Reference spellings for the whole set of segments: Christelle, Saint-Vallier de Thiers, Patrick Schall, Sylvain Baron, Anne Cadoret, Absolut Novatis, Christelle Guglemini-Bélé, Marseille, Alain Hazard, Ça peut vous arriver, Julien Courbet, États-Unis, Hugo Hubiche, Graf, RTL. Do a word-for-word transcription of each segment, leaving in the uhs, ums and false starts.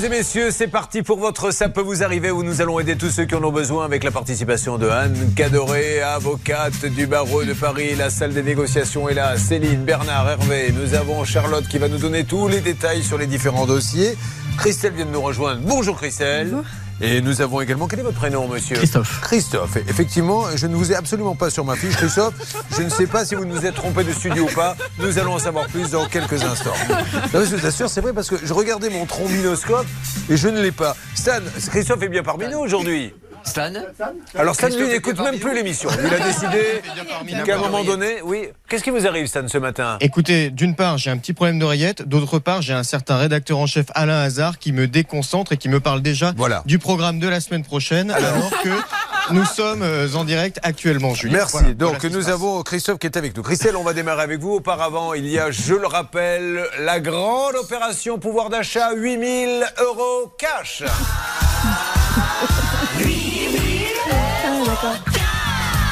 Mesdames et messieurs, c'est parti pour votre Ça peut vous arriver où nous allons aider tous ceux qui en ont besoin avec la participation de Anne Cadoret, avocate du barreau de Paris. La salle des négociations est là. Céline, Bernard, Hervé. Nous avons Charlotte qui va nous donner tous les détails sur les différents dossiers. Christelle vient de nous rejoindre. Bonjour Christelle. Bonjour. Et nous avons également... Quel est votre prénom, monsieur ? Christophe. Christophe. Effectivement, je ne vous ai absolument pas sur ma fiche, Christophe. Je ne sais pas si vous nous êtes trompé de studio ou pas. Nous allons en savoir plus dans quelques instants. Non, je vous assure, c'est vrai, parce que je regardais mon trombinoscope et je ne l'ai pas. Stan, Christophe est bien parmi nous aujourd'hui. Stan ? Alors Stan, lui, n'écoute même plus l'émission. Il a décidé qu'à un moment donné... Oui. Qu'est-ce qui vous arrive, Stan, ce matin ? Écoutez, d'une part, j'ai un petit problème d'oreillette. D'autre part, j'ai un certain rédacteur en chef, Alain Hazard, qui me déconcentre et qui me parle déjà voilà. du programme de la semaine prochaine, alors que nous sommes en direct actuellement, Julien. Merci. Voilà. Donc, voilà nous avons Christophe qui est avec nous. Christelle, on va démarrer avec vous. Auparavant, il y a, je le rappelle, la grande opération pouvoir d'achat, huit mille euros cash.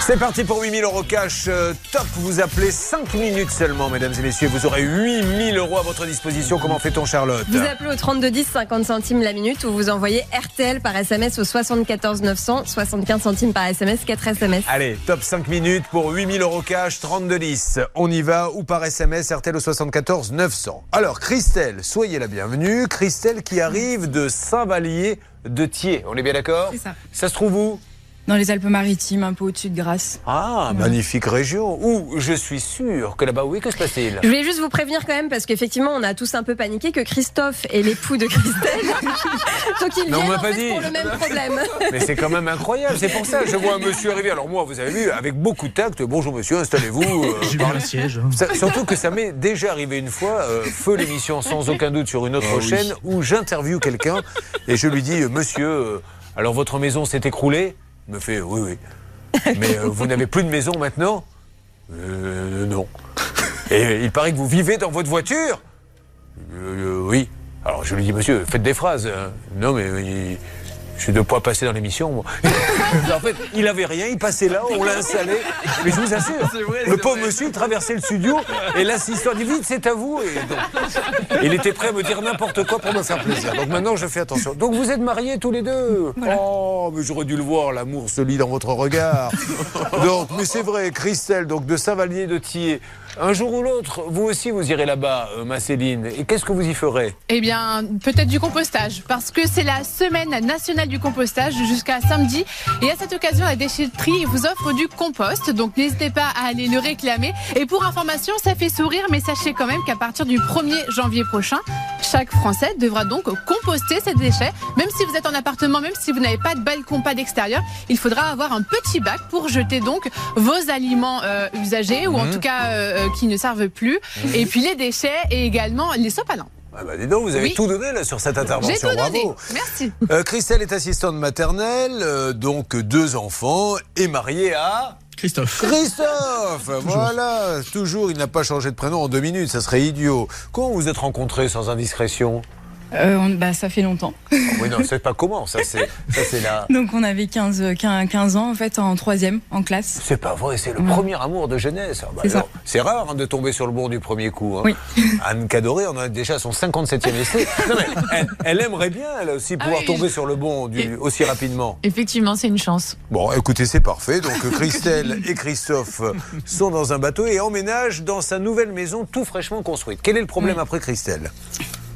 C'est parti pour huit mille euros cash. Top, vous appelez cinq minutes seulement, mesdames et messieurs. Vous aurez huit mille euros à votre disposition. Comment fait-on, Charlotte ? Vous appelez au trente-deux dix, cinquante centimes la minute, ou vous envoyez R T L par S M S au soixante-quatorze neuf cents, soixante-quinze centimes par S M S, quatre S M S. Allez, top, cinq minutes pour huit mille euros cash, trente-deux dix. On y va, ou par S M S, R T L au soixante-quatorze neuf cents. Alors, Christelle, soyez la bienvenue. Christelle qui arrive de Saint-Vallier de Thiers. On est bien d'accord ? C'est ça. Ça se trouve où ? Dans les Alpes-Maritimes, un peu au-dessus de Grasse. Ah, ouais. Magnifique région. Où je suis sûr que là-bas, oui, que se passe-t-il ? Je voulais juste vous prévenir quand même, parce qu'effectivement, on a tous un peu paniqué que Christophe est l'époux de Christelle. Donc ils non, viennent en fait dit. pour le même problème. Mais c'est quand même incroyable. C'est pour ça, je vois un monsieur arriver. Alors moi, vous avez vu, avec beaucoup de tact, bonjour monsieur, installez-vous. Euh, J'ai bien le siège. Hein. Ça, surtout que ça m'est déjà arrivé une fois, euh, feu l'émission sans aucun doute sur une autre oh, chaîne, oui. où j'interviewe quelqu'un et je lui dis, monsieur, euh, alors votre maison s'est écroulée ? Me fait oui, oui. Mais euh, vous n'avez plus de maison maintenant ? Euh, non. Et il paraît que vous vivez dans votre voiture ? euh, euh, Oui. Alors je lui dis, monsieur, faites des phrases. Non, mais euh, je suis deux poids passé dans l'émission, moi. En fait, il n'avait rien, il passait là, on l'a installé. Mais je vous assure, vrai, le pauvre vrai. monsieur traversait le studio et l'assistant dit, vite, c'est à vous. Et donc, il était prêt à me dire n'importe quoi pour me faire plaisir. Donc maintenant, je fais attention. Donc vous êtes mariés tous les deux. Voilà. Oh, mais j'aurais dû le voir, l'amour se lit dans votre regard. Donc, mais c'est vrai, Christelle, donc de Saint-Vallier de Thiers. Un jour ou l'autre, vous aussi, vous irez là-bas, euh, ma Céline. Et qu'est-ce que vous y ferez ? Eh bien, peut-être du compostage, parce que c'est la semaine nationale du compostage jusqu'à samedi. Et à cette occasion, la déchetterie vous offre du compost. Donc, n'hésitez pas à aller le réclamer. Et pour information, ça fait sourire, mais sachez quand même qu'à partir du premier janvier prochain, chaque Français devra donc composter ses déchets. Même si vous êtes en appartement, même si vous n'avez pas de balcon, pas d'extérieur, il faudra avoir un petit bac pour jeter donc vos aliments euh, usagés, ou en tout cas... Euh, qui ne servent plus, et puis les déchets et également les sopalins. Ah bah dis donc, vous avez oui. tout donné là sur cette intervention. J'ai tout donné. Bravo. Merci. Euh, Christelle est assistante maternelle, euh, donc deux enfants, et mariée à... Christophe. Christophe toujours. Voilà, toujours, il n'a pas changé de prénom en deux minutes, ça serait idiot. Comment vous êtes rencontrés sans indiscrétion ? Euh, on, bah, ça fait longtemps. Oh, oui, non, c'est pas comment, ça c'est là. Donc on avait quinze ans en fait, en troisième, en classe. C'est pas vrai, c'est le ouais. premier amour de jeunesse. Ah, bah, c'est rare hein, de tomber sur le bon du premier coup. Hein. Oui. Anne Cadoret, on a déjà son cinquante-septième essai. Non, mais elle, elle aimerait bien, elle aussi, pouvoir ah, oui, tomber je... sur le bon du, aussi rapidement. Effectivement, c'est une chance. Bon, écoutez, c'est parfait. Donc Christelle et Christophe sont dans un bateau et emménagent dans sa nouvelle maison tout fraîchement construite. Quel est le problème oui. après Christelle ?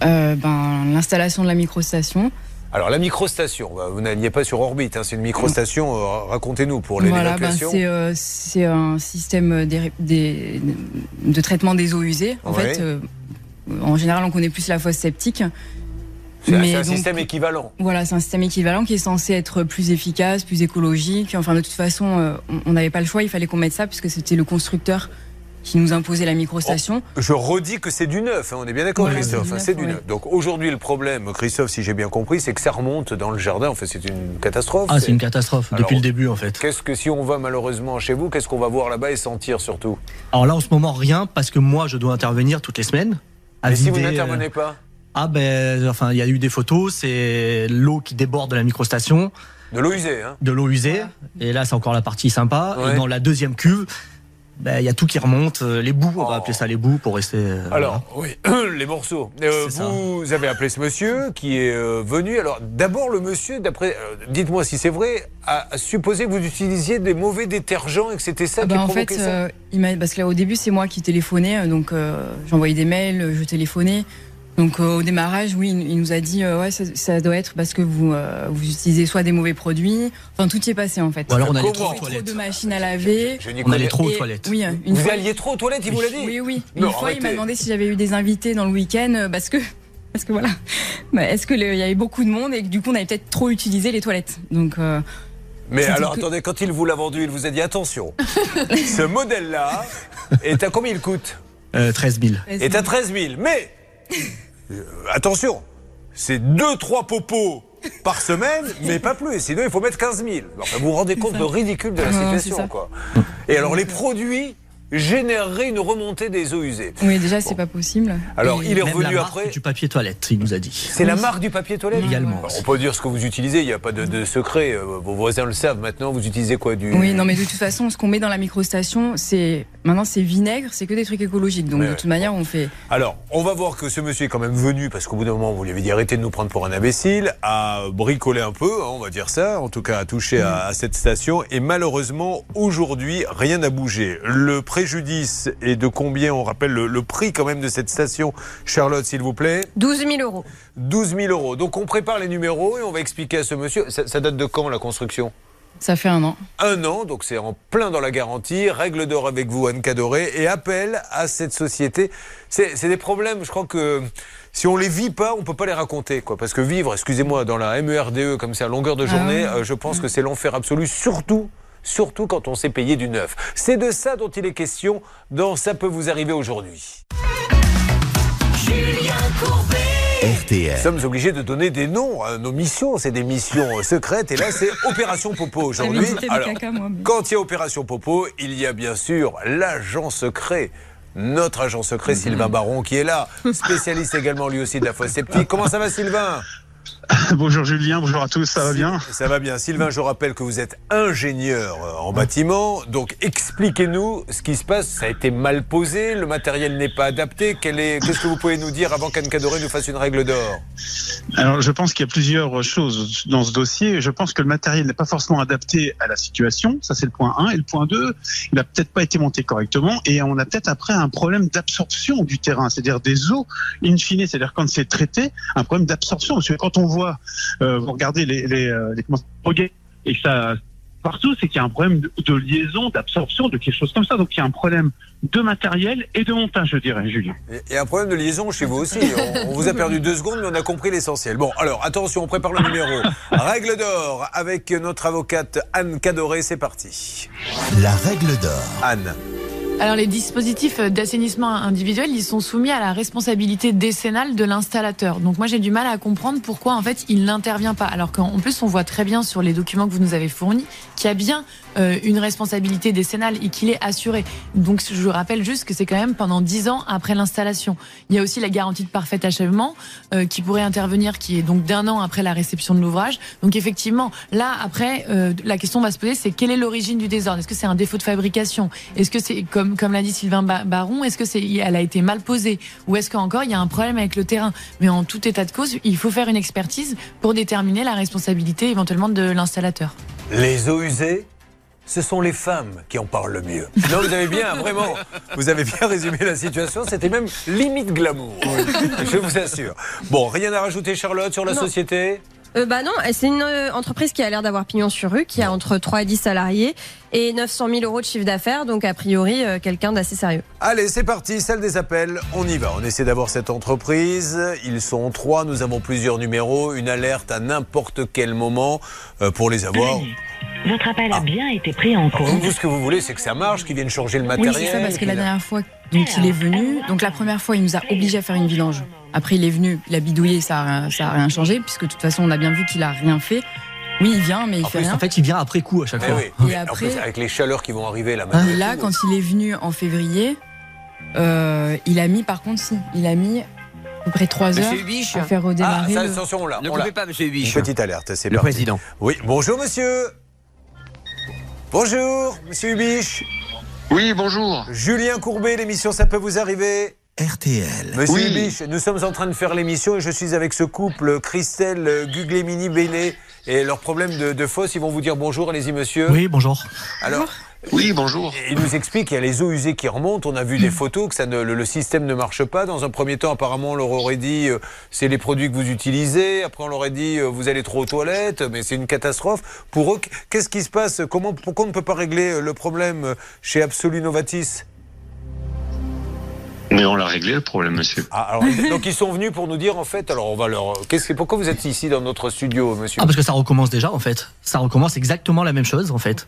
Euh, ben, l'installation de la microstation. Alors la microstation, vous n'alliez pas sur orbite, hein, c'est une microstation, euh, racontez-nous pour l'évacuation. Voilà, ben, c'est euh, un système des, des, de traitement des eaux usées. En ouais. fait, euh, en général, on connaît plus la fosse septique. C'est un donc, système équivalent. Voilà, c'est un système équivalent qui est censé être plus efficace, plus écologique. Enfin, de toute façon, euh, on n'avait pas le choix, il fallait qu'on mette ça puisque c'était le constructeur qui nous imposait la microstation. Oh, je redis que c'est du neuf, hein, on est bien d'accord, ouais, Christophe. C'est du neuf. Hein, ouais. Donc aujourd'hui, le problème, Christophe, si j'ai bien compris, c'est que ça remonte dans le jardin. En fait, c'est une catastrophe. Ah, c'est une catastrophe, alors, depuis le début, en fait. Qu'est-ce que, si on va malheureusement chez vous, qu'est-ce qu'on va voir là-bas et sentir surtout ? Alors là, en ce moment, rien, parce que moi, je dois intervenir toutes les semaines. Et si vous n'intervenez pas ? Ah, ben, enfin, il y a eu des photos, c'est l'eau qui déborde de la microstation. De l'eau usée, hein ? De l'eau usée. Et là, c'est encore la partie sympa. Ouais. Et dans la deuxième cuve, Ben, il y a tout qui remonte, les bouts, on va appeler ça les bouts pour rester... Euh, alors, voilà. Oui, les morceaux. Euh, vous ça. avez appelé ce monsieur qui est euh, venu. Alors, d'abord, le monsieur, d'après, euh, dites-moi si c'est vrai, a supposé que vous utilisiez des mauvais détergents et que c'était ça ah bah qui provoquait ça. En fait, euh, il m'a, parce que là, au début, c'est moi qui téléphonais, donc euh, j'envoyais des mails, je téléphonais. Donc, euh, au démarrage, oui, il nous a dit euh, ouais, ça, ça doit être parce que vous, euh, vous utilisez soit des mauvais produits. Enfin, tout y est passé en fait. Ou alors, on allait trop aux toilettes. De machines à laver. Je, je, je on allait trop aux toilettes. Oui, une vous fois, alliez trop aux toilettes, il vous l'a dit. Oui, oui. Non, une fois, arrêtez. Il m'a demandé si j'avais eu des invités dans le week-end euh, parce que. Parce que voilà. Bah, est-ce qu'il y avait beaucoup de monde et que du coup, on avait peut-être trop utilisé les toilettes. Donc. Euh, Mais alors, que... attendez, quand il vous l'a vendu, il vous a dit attention, ce modèle-là, est à combien il coûte euh, treize mille. Est à treize mille. Mais. Euh, attention, c'est deux trois popos par semaine, mais pas plus. Sinon, il faut mettre quinze mille. Alors, vous vous rendez compte de ridicule de la non, situation, quoi. Et alors, les produits généreraient une remontée des eaux usées. Oui, déjà, c'est bon. Pas possible. Alors, Et il est revenu la marque après. Du papier toilette, il nous a dit. C'est oui. la marque du papier toilette également. Alors, on peut dire ce que vous utilisez, il n'y a pas de, de secret. Vos voisins le savent maintenant. Vous utilisez quoi du... Oui, non, mais de toute façon, ce qu'on met dans la microstation, c'est. Maintenant, c'est vinaigre, c'est que des trucs écologiques. Donc, mais de toute ouais. manière, on fait... Alors, on va voir que ce monsieur est quand même venu, parce qu'au bout d'un moment, vous lui avez dit arrêtez de nous prendre pour un imbécile, à bricoler un peu, hein, on va dire ça, en tout cas à toucher mmh. à, à cette station. Et malheureusement, aujourd'hui, rien n'a bougé. Le préjudice est de combien? On rappelle le, le prix quand même de cette station. Charlotte, s'il vous plaît. douze mille euros. douze mille euros. Donc, on prépare les numéros et on va expliquer à ce monsieur. Ça, ça date de quand, la construction? Ça fait un an. Un an, donc c'est en plein dans la garantie. Règle d'or avec vous, Anne Cadoret, et appel à cette société. C'est, c'est des problèmes, je crois que si on les vit pas, on peut pas les raconter, quoi. Parce que vivre, excusez-moi, dans la M E R D E, comme c'est à longueur de journée, ah oui. euh, je pense que c'est l'enfer absolu, surtout, surtout quand on s'est payé du neuf. C'est de ça dont il est question dans Ça peut vous arriver aujourd'hui. Julien Courbet. R T L. Nous sommes obligés de donner des noms à nos missions. C'est des missions secrètes. Et là, c'est Opération Popo aujourd'hui. Alors, quand il y a Opération Popo, il y a bien sûr l'agent secret. Notre agent secret, mmh. Sylvain Baron, qui est là. Spécialiste également, lui aussi, de la fosse septique. Comment ça va, Sylvain ? Bonjour Julien, bonjour à tous, ça va bien ? Ça va bien. Sylvain, je rappelle que vous êtes ingénieur en bâtiment, donc expliquez-nous ce qui se passe. Ça a été mal posé, le matériel n'est pas adapté. Quel est... Qu'est-ce que vous pouvez nous dire avant qu'Anne Cadoret nous fasse une règle d'or ? Alors, je pense qu'il y a plusieurs choses dans ce dossier. Je pense que le matériel n'est pas forcément adapté à la situation. Ça, c'est le point un. Et le point deux, il n'a peut-être pas été monté correctement. Et on a peut-être après un problème d'absorption du terrain, c'est-à-dire des eaux in fine. C'est-à-dire quand c'est traité, un problème d'absorption. Quand on voit, euh, vous regardez les les, les commentaires et ça partout, c'est qu'il y a un problème de, de liaison, d'absorption, de quelque chose comme ça. Donc il y a un problème de matériel et de montage, je dirais, Julien. Et, et un problème de liaison chez vous aussi. On, on vous a perdu deux secondes, mais on a compris l'essentiel. Bon, alors attention, on prépare le numéro. Règle d'or avec notre avocate Anne Cadoret, c'est parti. La règle d'or. Anne. Alors les dispositifs d'assainissement individuel, ils sont soumis à la responsabilité décennale de l'installateur. Donc moi j'ai du mal à comprendre pourquoi en fait il n'intervient pas. Alors qu'en plus on voit très bien sur les documents que vous nous avez fournis qu'il y a bien euh, une responsabilité décennale et qu'il est assuré. Donc je vous rappelle juste que c'est quand même pendant dix ans après l'installation. Il y a aussi la garantie de parfait achèvement euh, qui pourrait intervenir, qui est donc d'un an après la réception de l'ouvrage. Donc effectivement là après euh, la question va se poser, c'est quelle est l'origine du désordre? Est-ce que c'est un défaut de fabrication? Est-ce que c'est comme Comme l'a dit Sylvain Baron, est-ce que c'est, elle a été mal posée ou est-ce qu'encore il y a un problème avec le terrain? Mais en tout état de cause, il faut faire une expertise pour déterminer la responsabilité éventuellement de l'installateur. Les eaux usées, ce sont les femmes qui en parlent le mieux. Non, vous avez bien, vraiment, vous avez bien résumé la situation. C'était même limite glamour, je vous assure. Bon, rien à rajouter, Charlotte, sur la non. société? Euh, bah non, c'est une euh, entreprise qui a l'air d'avoir pignon sur rue, qui a entre trois et dix salariés et neuf cent mille euros de chiffre d'affaires, donc a priori euh, quelqu'un d'assez sérieux. Allez, c'est parti, salle des appels, on y va. On essaie d'avoir cette entreprise, ils sont trois, nous avons plusieurs numéros, une alerte à n'importe quel moment euh, pour les avoir... Oui. Votre appel ah. a bien été pris en compte. Vous, ce que vous voulez, c'est que ça marche, qu'ils viennent changer le matériel. Oui, c'est ça, parce que la dernière fois, donc, il est venu. Donc, la première fois, il nous a obligés à faire une vidange. Après, il est venu, il a bidouillé, ça n'a rien, rien changé, puisque de toute façon, on a bien vu qu'il n'a rien fait. Oui, il vient, mais il en fait plus, rien. En fait, il vient après coup à chaque fois. Oui. Et après, plus, avec les chaleurs qui vont arriver là maintenant. Et là, quand il est venu en février, euh, il a mis, par contre, si, il a mis. À peu près trois heures Hubiche. À faire redémarrer. Ah, ça, attention, on l'a. Ne coupez pas, monsieur Hubiche. Une petite alerte, c'est le parti. Président. Oui, bonjour, monsieur. Bonjour, monsieur Hubiche. Oui, bonjour. Julien Courbet, l'émission Ça peut vous arriver, R T L. Monsieur oui. Hubiche, nous sommes en train de faire l'émission et je suis avec ce couple, Christelle, Guglemini-Bélé, et leur problème de, de fosse. Ils vont vous dire bonjour, allez-y monsieur. Oui, bonjour. Alors, oui, bonjour. Il nous explique qu'il y a les eaux usées qui remontent. On a vu des photos que ça ne, le, le système ne marche pas. Dans un premier temps, apparemment, on leur aurait dit euh, c'est les produits que vous utilisez. Après, on leur aurait dit euh, vous allez trop aux toilettes. Mais c'est une catastrophe. Pour eux, qu'est-ce qui se passe? Comment, Pourquoi on ne peut pas régler le problème chez Absolut Novatis? Mais on l'a réglé, le problème, monsieur. Ah, alors, donc ils sont venus pour nous dire, en fait, alors on va leur... Qu'est-ce que... Pourquoi vous êtes ici dans notre studio, monsieur? Ah, parce que ça recommence déjà, en fait. Ça recommence exactement la même chose, en fait.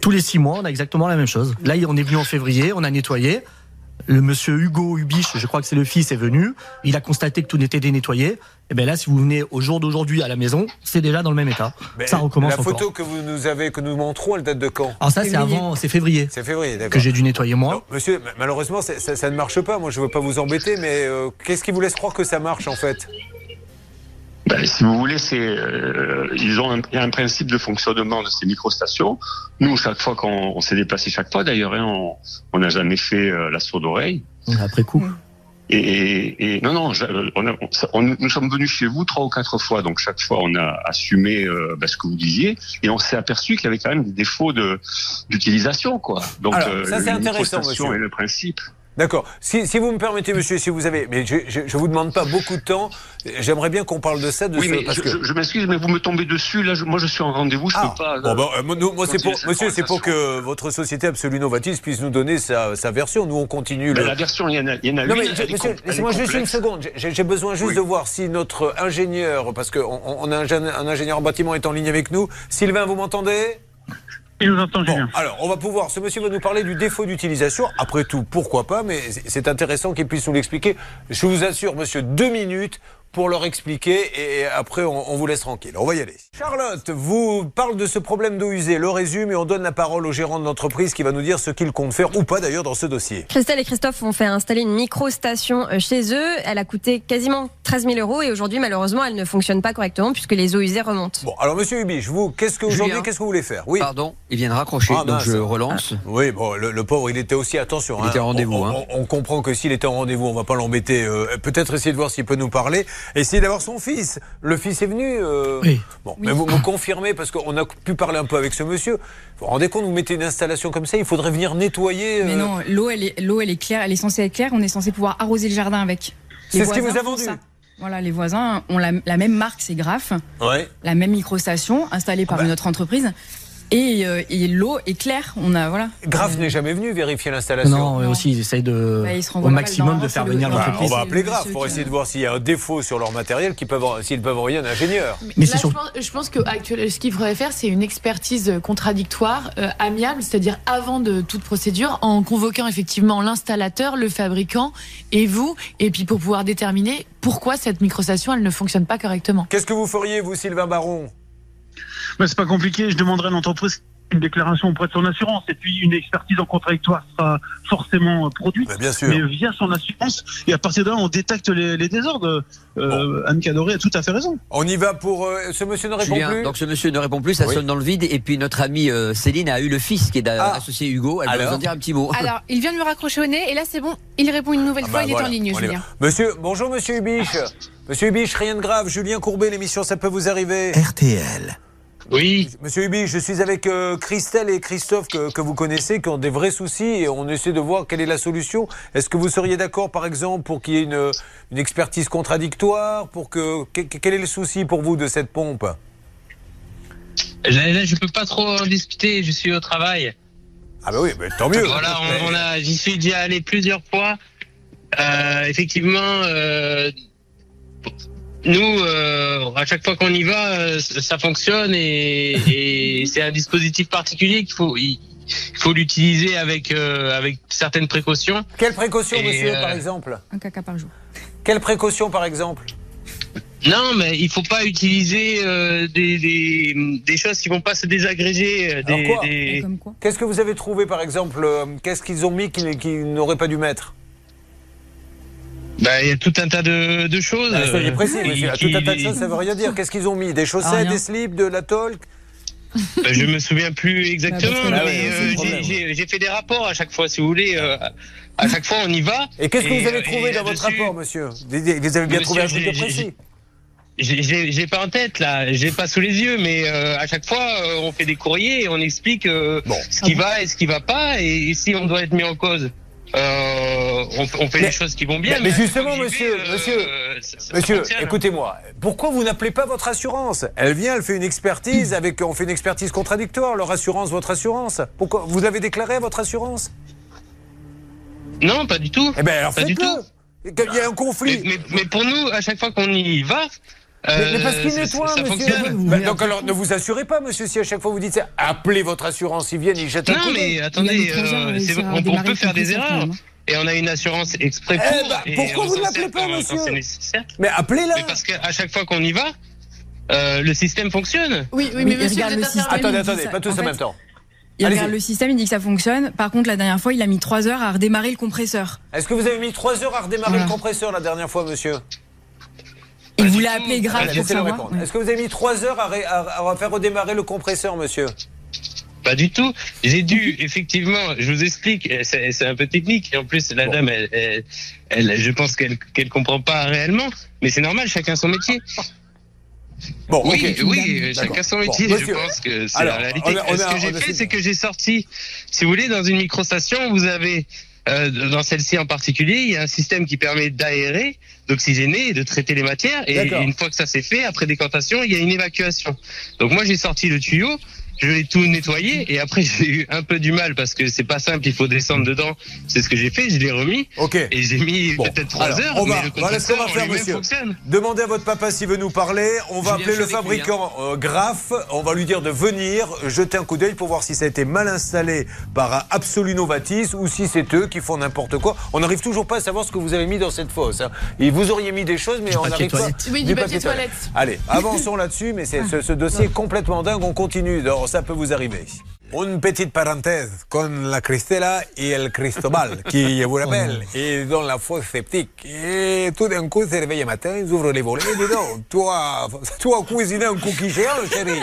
Tous les six mois, on a exactement la même chose. Là, on est venu en février, on a nettoyé. Le monsieur Hugo Hubiche, je crois que c'est le fils, est venu. Il a constaté que tout n'était dénettoyé. Et bien là, si vous venez au jour d'aujourd'hui à la maison, c'est déjà dans le même état. Mais ça recommence encore. La photo encore. que vous nous avez, que nous montrons, elle date de quand? Alors ça, c'est avant, c'est février. C'est février, d'accord. Que j'ai dû nettoyer moi. Non, monsieur, malheureusement, ça, ça, ça ne marche pas. Moi, je ne veux pas vous embêter, mais euh, qu'est-ce qui vous laisse croire que ça marche, en fait? Ben, si vous voulez, c'est euh, ils ont un, il y a un principe de fonctionnement de ces microstations. Nous, chaque fois qu'on on s'est déplacé, chaque fois d'ailleurs, hein, on on n'a jamais fait euh, la sourde oreille. Après coup. Et, et, et non, non, on a, on, nous sommes venus chez vous trois ou quatre fois, donc chaque fois on a assumé euh, ben, ce que vous disiez, et on s'est aperçu qu'il y avait quand même des défauts de d'utilisation, quoi. Donc alors, euh, ça, c'est intéressant, monsieur. Et le principe. D'accord. Si, si vous me permettez, monsieur, si vous avez... Mais je, je, je vous demande pas beaucoup de temps. J'aimerais bien qu'on parle de ça. De oui, ce, mais parce je, que... je, je m'excuse, mais vous me tombez dessus. Là, je, moi, je suis en rendez-vous. Je ah. peux pas... Bon, ben, euh, nous, moi, c'est pour, monsieur, c'est pour que votre société Absolut Novatis puisse nous donner sa, sa version. Nous, on continue. Ben, le... La version, il y en a, il y en a non, une. Mais, monsieur, laissez-moi juste une seconde. J'ai besoin juste oui. de voir si notre ingénieur... Parce qu'on on a un, un ingénieur en bâtiment est en ligne avec nous. Sylvain, vous m'entendez? Il nous entend bien. Bon, alors, on va pouvoir. Ce monsieur va nous parler du défaut d'utilisation. Après tout, pourquoi pas? Mais c'est intéressant qu'il puisse nous l'expliquer. Je vous assure, monsieur, deux minutes pour leur expliquer et après, on, on vous laisse tranquille. On va y aller. Charlotte vous parle de ce problème d'eau usée, le résume et on donne la parole au gérant de l'entreprise qui va nous dire ce qu'il compte faire ou pas d'ailleurs dans ce dossier. Christelle et Christophe ont fait installer une micro-station chez eux. Elle a coûté quasiment treize mille euros et aujourd'hui, malheureusement, elle ne fonctionne pas correctement puisque les eaux usées remontent. Bon, alors monsieur Hubiche, vous, qu'est-ce que aujourd'hui, qu'est-ce que vous voulez faire? Oui. Pardon, il vient de raccrocher, ah, donc je relance. Ah. Oui, bon, le, le pauvre, il était aussi, attention. Il hein, était en rendez-vous. On, hein. on, on comprend que s'il était en rendez-vous, on ne va pas l'embêter. Euh, Peut-être essayer de voir s'il peut nous parler. Essayez d'avoir son fils. Le fils est venu. Euh... Oui. Bon, oui. Mais vous me confirmez, parce qu'on a pu parler un peu avec ce monsieur. Vous vous rendez compte, vous mettez une installation comme ça, il faudrait venir nettoyer. Euh... Mais non, l'eau, elle est, l'eau, elle est claire, elle est censée être claire, on est censé pouvoir arroser le jardin avec. C'est ce qui vous a vendu. Voilà, les voisins ont la, la même marque, c'est Graf. Ouais. La même microstation installée par ah bah. notre entreprise. Et, euh, et l'eau est claire, on a voilà. Graf euh... n'est jamais venu vérifier l'installation. Non, et aussi ils essayent de bah, ils au maximum de faire venir l'entreprise. On va appeler Graf pour essayer de voir s'il y a un défaut sur leur matériel, qu'ils peuvent s'ils peuvent envoyer un ingénieur. Mais, mais là, sur... je pense, je pense que actuel, ce qu'il faudrait faire, c'est une expertise contradictoire, euh, amiable, c'est-à-dire avant de toute procédure, en convoquant effectivement l'installateur, le fabricant et vous, et puis pour pouvoir déterminer pourquoi cette microstation elle ne fonctionne pas correctement. Qu'est-ce que vous feriez, vous, Sylvain Baron? Ben, c'est pas compliqué, je demanderai à l'entreprise une déclaration auprès de son assurance et puis une expertise en contradictoire sera forcément produite, ben bien sûr. mais via son assurance, et à partir de là on détecte les, les désordres. Euh, bon. Anne Cadoret a tout à fait raison. On y va pour... Euh, ce monsieur ne répond Julien, plus donc ce monsieur ne répond plus, ça oui. sonne dans le vide, et puis notre amie euh, Céline a eu le fils qui est ah. associé Hugo, elle va nous en dire un petit mot. Alors, il vient de me raccrocher au nez et là c'est bon, il répond une nouvelle ah bah fois, voilà. il est en ligne, on Julien. Monsieur, bonjour monsieur Hubiche. Monsieur Hubiche, rien de grave, Julien Courbet, l'émission Ça peut vous arriver. R T L. Oui. Monsieur Hubiche, je suis avec euh, Christelle et Christophe que, que vous connaissez, qui ont des vrais soucis et on essaie de voir quelle est la solution. Est-ce que vous seriez d'accord, par exemple, pour qu'il y ait une, une expertise contradictoire, pour que, que, quel est le souci pour vous de cette pompe? Là, là, je peux pas trop en discuter, je suis au travail. Ah bah oui, mais tant mieux. Voilà, on, on a, j'y suis déjà allé plusieurs fois. Euh, effectivement... Euh, Nous, euh, à chaque fois qu'on y va, euh, ça fonctionne et, et c'est un dispositif particulier qu'il faut, il faut l'utiliser avec euh, avec certaines précautions. Quelles précautions, monsieur, euh, par exemple? Un caca par jour. Quelles précautions, par exemple? Non, mais il faut pas utiliser euh, des, des des choses qui vont pas se désagréger. Des, Alors quoi des... Comme quoi? Qu'est-ce que vous avez trouvé, par exemple? Qu'est-ce qu'ils ont mis qu'ils qu'ils n'auraient pas dû mettre? Bah, il y a tout un tas de, de choses. Ah, soyez précis, monsieur. Qui... Tout un tas de choses, ça veut rien dire. Qu'est-ce qu'ils ont mis? Des chaussettes, ah, des slips, de la tôle? Bah, je me souviens plus exactement, ah, mais euh, j'ai, j'ai fait des rapports à chaque fois, si vous voulez. Euh, à chaque fois, on y va. Et qu'est-ce que vous avez trouvé dans votre rapport, monsieur ? Vous avez bien trouvé un truc de précis ? J'ai, j'ai pas en tête là, j'ai pas sous les yeux, mais euh, à chaque fois euh, on fait des courriers et on explique euh, bon. ce qui va et ce qui va pas, et, et si on doit être mis en cause, euh, on, on fait mais, des choses qui vont bien. Mais, mais justement, monsieur, vais, euh, monsieur, euh, ça, ça monsieur, écoutez-moi. Pourquoi vous n'appelez pas votre assurance ? Elle vient, elle fait une expertise avec, on fait une expertise contradictoire, leur assurance, votre assurance. Pourquoi vous avez déclaré à votre assurance ? Non, pas du tout. Eh ben alors faites-le. Il y a un conflit. Mais, mais, mais pour nous, à chaque fois qu'on y va. Mais, mais parce qu'il nettoie, ça, ça monsieur. Bah, donc alors, ne vous assurez pas, monsieur, si à chaque fois vous dites ça, appelez votre assurance, ils viennent, ils jettent un coup. Non, mais attendez, euh, c'est, on, on peut faire des erreurs. Et on a une assurance exprès pour. Eh bah, pourquoi vous ne l'appelez pas, monsieur ? Mais appelez-la. Mais parce qu'à chaque fois qu'on y va, euh, le système fonctionne. Oui, oui, mais, mais monsieur, regarde le système. Attendez, attendez, pas tous en même temps. Il regarde le système, il dit que ça fonctionne. Par contre, la dernière fois, il a mis trois heures à redémarrer le compresseur. Est-ce que vous avez mis trois heures à redémarrer le compresseur la dernière fois, monsieur ? Il vous l'a appelé Graf pour savoir. Est-ce que vous avez mis trois heures à, ré, à, à faire redémarrer le compresseur, monsieur ? Pas du tout. J'ai dû, effectivement, je vous explique, c'est, c'est un peu technique. Et en plus, la bon. dame, elle, elle, elle, je pense qu'elle ne comprend pas réellement. Mais c'est normal, chacun son métier. Bon, oui, okay. oui chacun son métier. Bon, je pense que c'est alors, la réalité. On a, on a, Ce que j'ai fait, c'est que j'ai sorti, si vous voulez, dans une microstation, vous avez... Euh, dans celle-ci en particulier, il y a un système qui permet d'aérer, d'oxygéner et de traiter les matières. Et D'accord. une fois que ça s'est fait, après décantation, il y a une évacuation. Donc moi, j'ai sorti le tuyau, je l'ai tout nettoyé et après, j'ai eu un peu du mal parce que c'est pas simple, il faut descendre dedans. C'est ce que j'ai fait, je l'ai remis. Okay. Et j'ai mis bon. peut-être trois heures. On va, mais le voilà ce qu'on va faire, monsieur. Fonctionne. Demandez à votre papa s'il veut nous parler. On va appeler le fabricant euh, Graf. On va lui dire de venir jeter un coup d'œil pour voir si ça a été mal installé par Absolut Novatis ou si c'est eux qui qui font n'importe quoi. On n'arrive toujours pas à savoir ce que vous avez mis dans cette fosse. Hein. Et vous auriez mis des choses, mais du on n'arrive pas... Oui, du, du papier, papier toilette. toilette. Allez, avançons là-dessus, mais c'est, ce, ce dossier est complètement dingue. On continue, alors ça peut vous arriver. Une petite parenthèse con la Christella et el Cristobal, qui vous rappelle, et dans la fosse sceptique. Et tout d'un coup, c'est réveillé matin, ils ouvrent les volets, et disent non, toi, toi, cuisiner un cookie géant, chérie.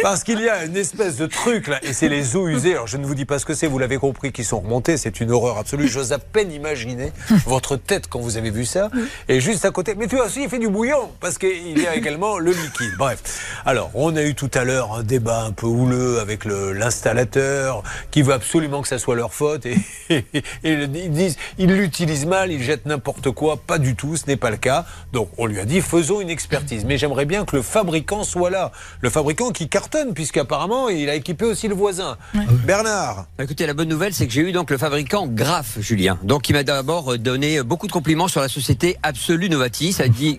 Parce qu'il y a une espèce de truc, là, et c'est les eaux usées. Alors, je ne vous dis pas ce que c'est, vous l'avez compris, qui sont remontées. C'est une horreur absolue. J'ose à peine imaginer votre tête quand vous avez vu ça. Et juste à côté, mais tu as aussi fait du bouillon, parce qu'il y a également le liquide. Bref. Alors, on a eu tout à l'heure un débat un peu houleux avec avec le, l'installateur qui veut absolument que ça soit leur faute et, et, et ils disent ils l'utilisent mal, ils jettent n'importe quoi. Pas du tout, ce n'est pas le cas. Donc on lui a dit faisons une expertise, mais j'aimerais bien que le fabricant soit là, le fabricant qui cartonne puisqu'apparemment il a équipé aussi le voisin. Oui. Bernard. Écoutez, la bonne nouvelle c'est que j'ai eu donc le fabricant Graf, Julien, donc il m'a d'abord donné beaucoup de compliments sur la société Absolut Novatis.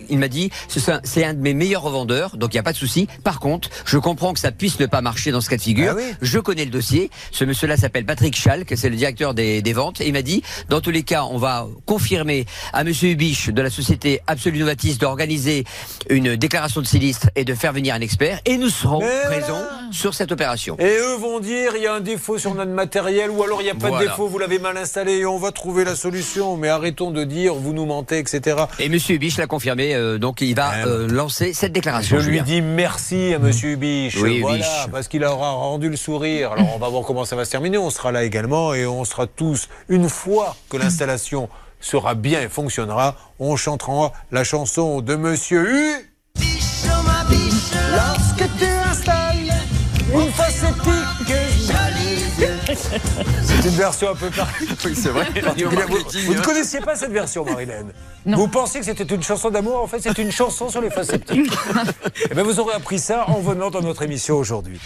Il m'a dit c'est un, c'est un de mes meilleurs revendeurs, donc il n'y a pas de souci. Par contre je comprends que ça puisse ne pas marcher dans ce cas de figure. Ah oui. Je connais le dossier. Ce monsieur-là s'appelle Patrick Schall, que c'est le directeur des, des ventes. Et il m'a dit, dans tous les cas, on va confirmer à monsieur Hubiche de la société Absolut Novatis d'organiser une déclaration de sinistre et de faire venir un expert. Et nous serons Mais présents là. sur cette opération. Et eux vont dire, il y a un défaut sur notre matériel, ou alors il n'y a pas voilà. de défaut, vous l'avez mal installé et on va trouver la solution. Mais arrêtons de dire, vous nous mentez, et cetera. Et monsieur Hubiche l'a confirmé, euh, donc il va euh, lancer cette déclaration. Je lui dis merci à monsieur Hubiche. Oui, voilà, Hubiche. Parce qu'il aura rendu le sourire. Alors on va voir comment ça va se terminer. On sera là également et on sera tous, une fois que l'installation sera bien et fonctionnera, on chantera la chanson de monsieur U. Bichot, ma biche, lorsque tu installes une fosse sceptique jolie. C'est une version un peu particulière. Oui, c'est vrai. Vous ne connaissiez pas cette version, Marilène ? Non. Vous pensiez que c'était une chanson d'amour, en fait c'est une chanson sur les fosses sceptiques. Et bien vous aurez appris ça en venant dans notre émission aujourd'hui.